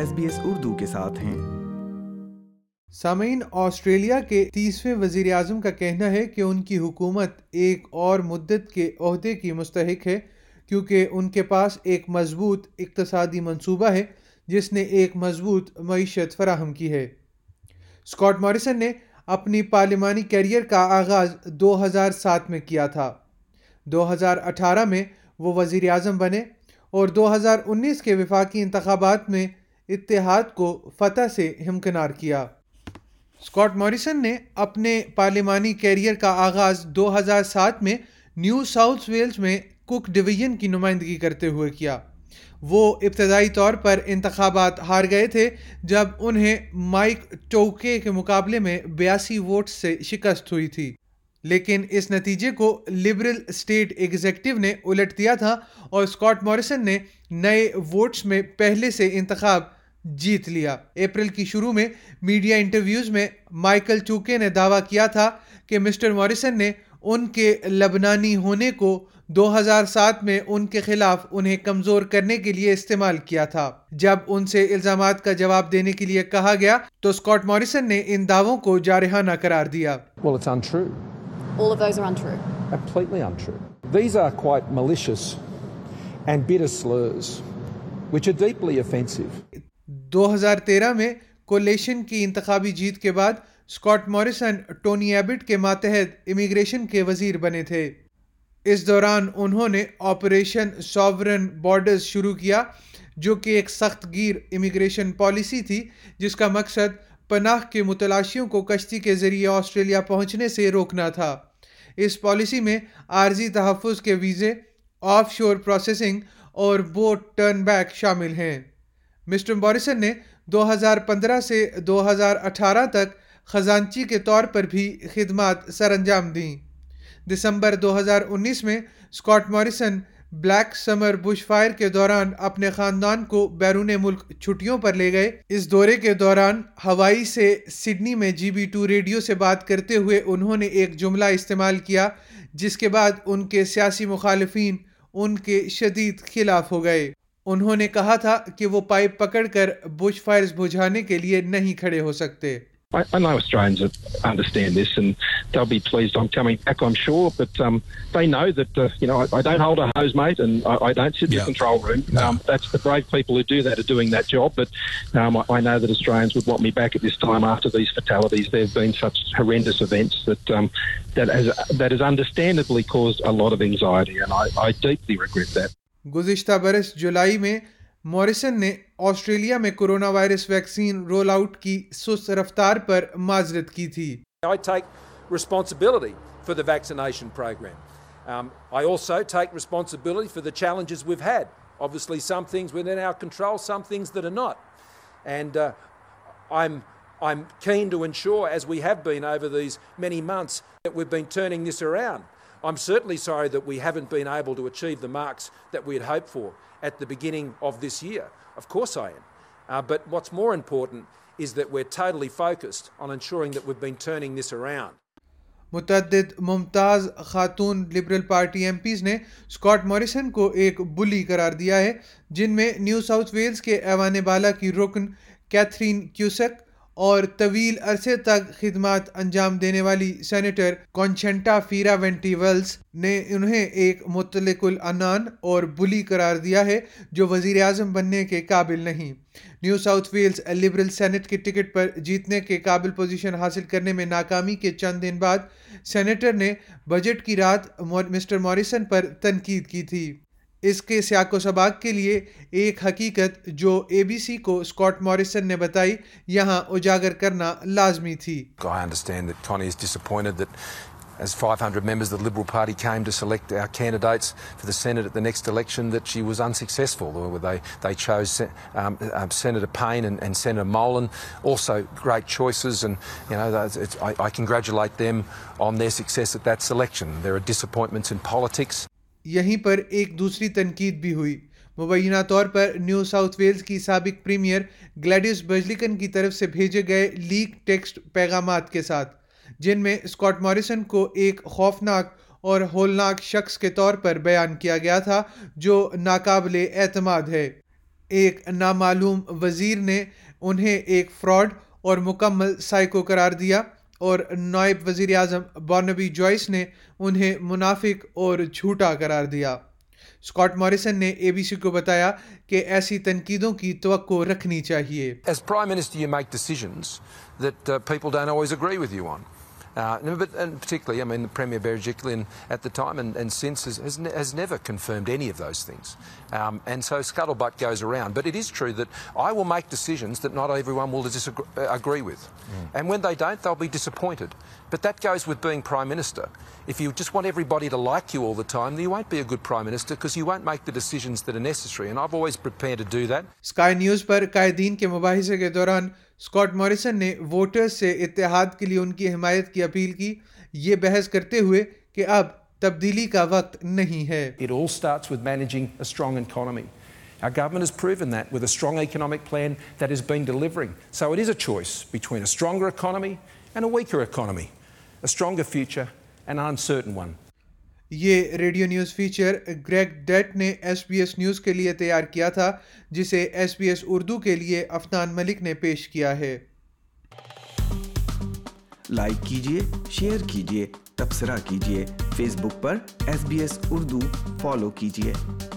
SBS Urdu کے ساتھ ہیں۔ سامعین، آسٹریلیا کے 30ویں وزیر اعظم کا کہنا ہے کہ ان کی حکومت ایک اور مدت کے عہدے کی مستحق ہے کیونکہ ان کے پاس ایک مضبوط اقتصادی منصوبہ ہے جس نے ایک مضبوط معیشت فراہم کی ہے۔ اسکاٹ مارسن نے اپنی پارلیمانی کیریئر کا آغاز 2007 میں کیا تھا۔ 2018 میں وہ وزیر اعظم بنے اور 2019 کے وفاقی انتخابات میں اتحاد کو فتح سے ہمکنار کیا۔ اسکاٹ مارسن نے اپنے پارلیمانی کیریئر کا آغاز 2007 میں نیو ساؤتھ ویلز میں کک ڈویژن کی نمائندگی کرتے ہوئے کیا۔ وہ ابتدائی طور پر انتخابات ہار گئے تھے جب انہیں مائک ٹوکے کے مقابلے میں 82 ووٹ سے شکست ہوئی تھی، لیکن اس نتیجے کو لبرل اسٹیٹ ایگزیکٹو نے الٹ دیا تھا اور اسکاٹ مارسن نے نئے ووٹس میں پہلے سے انتخاب جیت لیا۔ اپریل کی شروع میں میڈیا انٹرویوز میں مائیکل چوکے نے دعویٰ کیا تھا کہ مسٹر مارسن نے ان کے لبنانی ہونے کو 2007 میں ان کے خلاف انہیں کمزور کرنے کے لیے استعمال کیا تھا۔ جب ان سے الزامات کا جواب دینے کے لیے کہا گیا تو اسکاٹ مارسن نے ان دعووں کو جارحانہ قرار دیا۔ Well, it's untrue. All of those are untrue. Completely untrue. These are quite malicious and bitter slurs, which are deeply offensive. 2013 میں کولیشن کی انتخابی جیت کے بعد اسکاٹ مارسن ٹونی ایبٹ کے ماتحت امیگریشن کے وزیر بنے تھے۔ اس دوران انہوں نے آپریشن ساورن بارڈرز شروع کیا، جو کہ ایک سخت گیر امیگریشن پالیسی تھی جس کا مقصد پناہ کے متلاشیوں کو کشتی کے ذریعے آسٹریلیا پہنچنے سے روکنا تھا۔ اس پالیسی میں عارضی تحفظ کے ویزے، آف شور پروسیسنگ اور بوٹ ٹرن بیک شامل ہیں۔ مسٹر مارسن نے 2015 سے 2018 تک خزانچی کے طور پر بھی خدمات سر انجام دیں۔ دسمبر 2019 میں Scott Morrison Black Summer bushfire کے دوران اپنے خاندان کو بیرون ملک چھٹیوں پر لے گئے۔ اس دورے کے دوران ہوائی سے سڈنی میں GB2 ریڈیو سے بات کرتے ہوئے انہوں نے ایک جملہ استعمال کیا جس کے بعد ان کے سیاسی مخالفین ان کے شدید خلاف ہو گئے۔ انہوں نے کہا تھا کہ وہ پائپ پکڑ کر بش فائرز بجھانے کے لیے نہیں کھڑے ہو سکتے۔ I know Australians understand this and they'll be pleased I'm coming back, I'm sure, but they know that you know I don't hold a hose, mate, and I don't sit in the control room. That's the brave people who do that are doing that job, but I know that Australians would want me back at this time after these fatalities. There have been such horrendous events that that has understandably caused a lot of anxiety and I deeply regret that. گزشتہ برس جولائی میں مورسن نے Australia میں coronavirus vaccine rollout کی سست رفتار پر معذرت کی تھی۔ I take responsibility for the vaccination program. I also take responsibility for the challenges we've had. Obviously some things within our control, some things that are not. And I'm keen to ensure, as we have been over these many months, that we've been turning this around. I'm certainly sorry that we haven't been able to achieve the marks that we had hoped for at the beginning of this year. Of course I am. But what's more important is that we're totally focused on ensuring that we've been turning this around. متعدد ممتاز خاتون liberal party MPs نے Scott Morrison کو ایک بلی قرار دیا ہے، جن میں نیو ساؤتھ ویلز کے ایوان بالا کی رکن کیتھرین کیوسک اور طویل عرصے تک خدمات انجام دینے والی senator Concetta Fierravanti Wells نے انہیں ایک مطلق العنان اور بلی قرار دیا ہے جو وزیر اعظم بننے کے قابل نہیں۔ New South Wales liberal Saint کی ٹکٹ پر جیتنے کے قابل پوزیشن حاصل کرنے میں ناکامی کے چند دن بعد سینیٹر نے بجٹ کی رات مسٹر مارسن پر تنقید کی تھی۔ اس کے سیاق و سباق کے لیے ایک حقیقت جو اے بی سی کو اسکاٹ مارسن نے بتائی یہاں اجاگر کرنا لازمی تھی۔ I understand that Tony is disappointed that as 500 members of the Liberal Party came to select our candidates for the Senate at the next election that she was unsuccessful. They chose Senator Payne and Senator Molan, also great choices, and you know I congratulate them on their success at that selection. There are disappointments in politics. یہیں پر ایک دوسری تنقید بھی ہوئی۔ مبینہ طور پر new South Wales کی سابق پریمیئر گلیڈس برجلکن کی طرف سے بھیجے گئے لیک ٹیکسٹ پیغامات کے ساتھ، جن میں اسکاٹ مارسن کو ایک خوفناک اور ہولناک شخص کے طور پر بیان کیا گیا تھا جو ناقابل اعتماد ہے۔ ایک نامعلوم وزیر نے انہیں ایک فراڈ اور مکمل سائیکو قرار دیا، اور نائب وزیر اعظم بارنبی جوائس نے انہیں منافق اور جھوٹا قرار دیا۔ اسکاٹ موریسن نے اے بی سی کو بتایا کہ ایسی تنقیدوں کی توقع رکھنی چاہیے۔ As Prime Minister you make decisions that people don't always agree with you on. And particularly, I mean, the Premier Berejiklian at the time and since has never confirmed any of those things. And so scuttlebutt goes around. But it is true that I will make decisions that not everyone will agree with. Mm. And when they don't, they'll be disappointed. But that goes with being Prime Minister. If you just want everybody to like you all the time, then you won't be a good Prime Minister because you won't make the decisions that are necessary. And I've always prepared to do that. Sky News پر قائدین کے مباحثے کے دوران Scott Morrison نے voters سے اتحاد کے لیے ان کی حمایت کی اپیل کی، یہ بحث کرتے ہوئے کہ اب تبدیلی کا وقت نہیں ہے۔ It all starts with managing a strong economy. Our government has proven that with a strong economic plan that has been delivering. So it is a choice between a stronger economy and a weaker economy, a stronger future and an uncertain one. یہ radio news feature Greg Dyett نے S B S news کے لیے تیار کیا تھا، جسے S B S Urdu کے لیے افغان ملک نے پیش کیا ہے۔ لائک کیجیے، شیئر کیجیے، تبصرہ کیجیے، فیس بک پر S B S Urdu follow کیجیے۔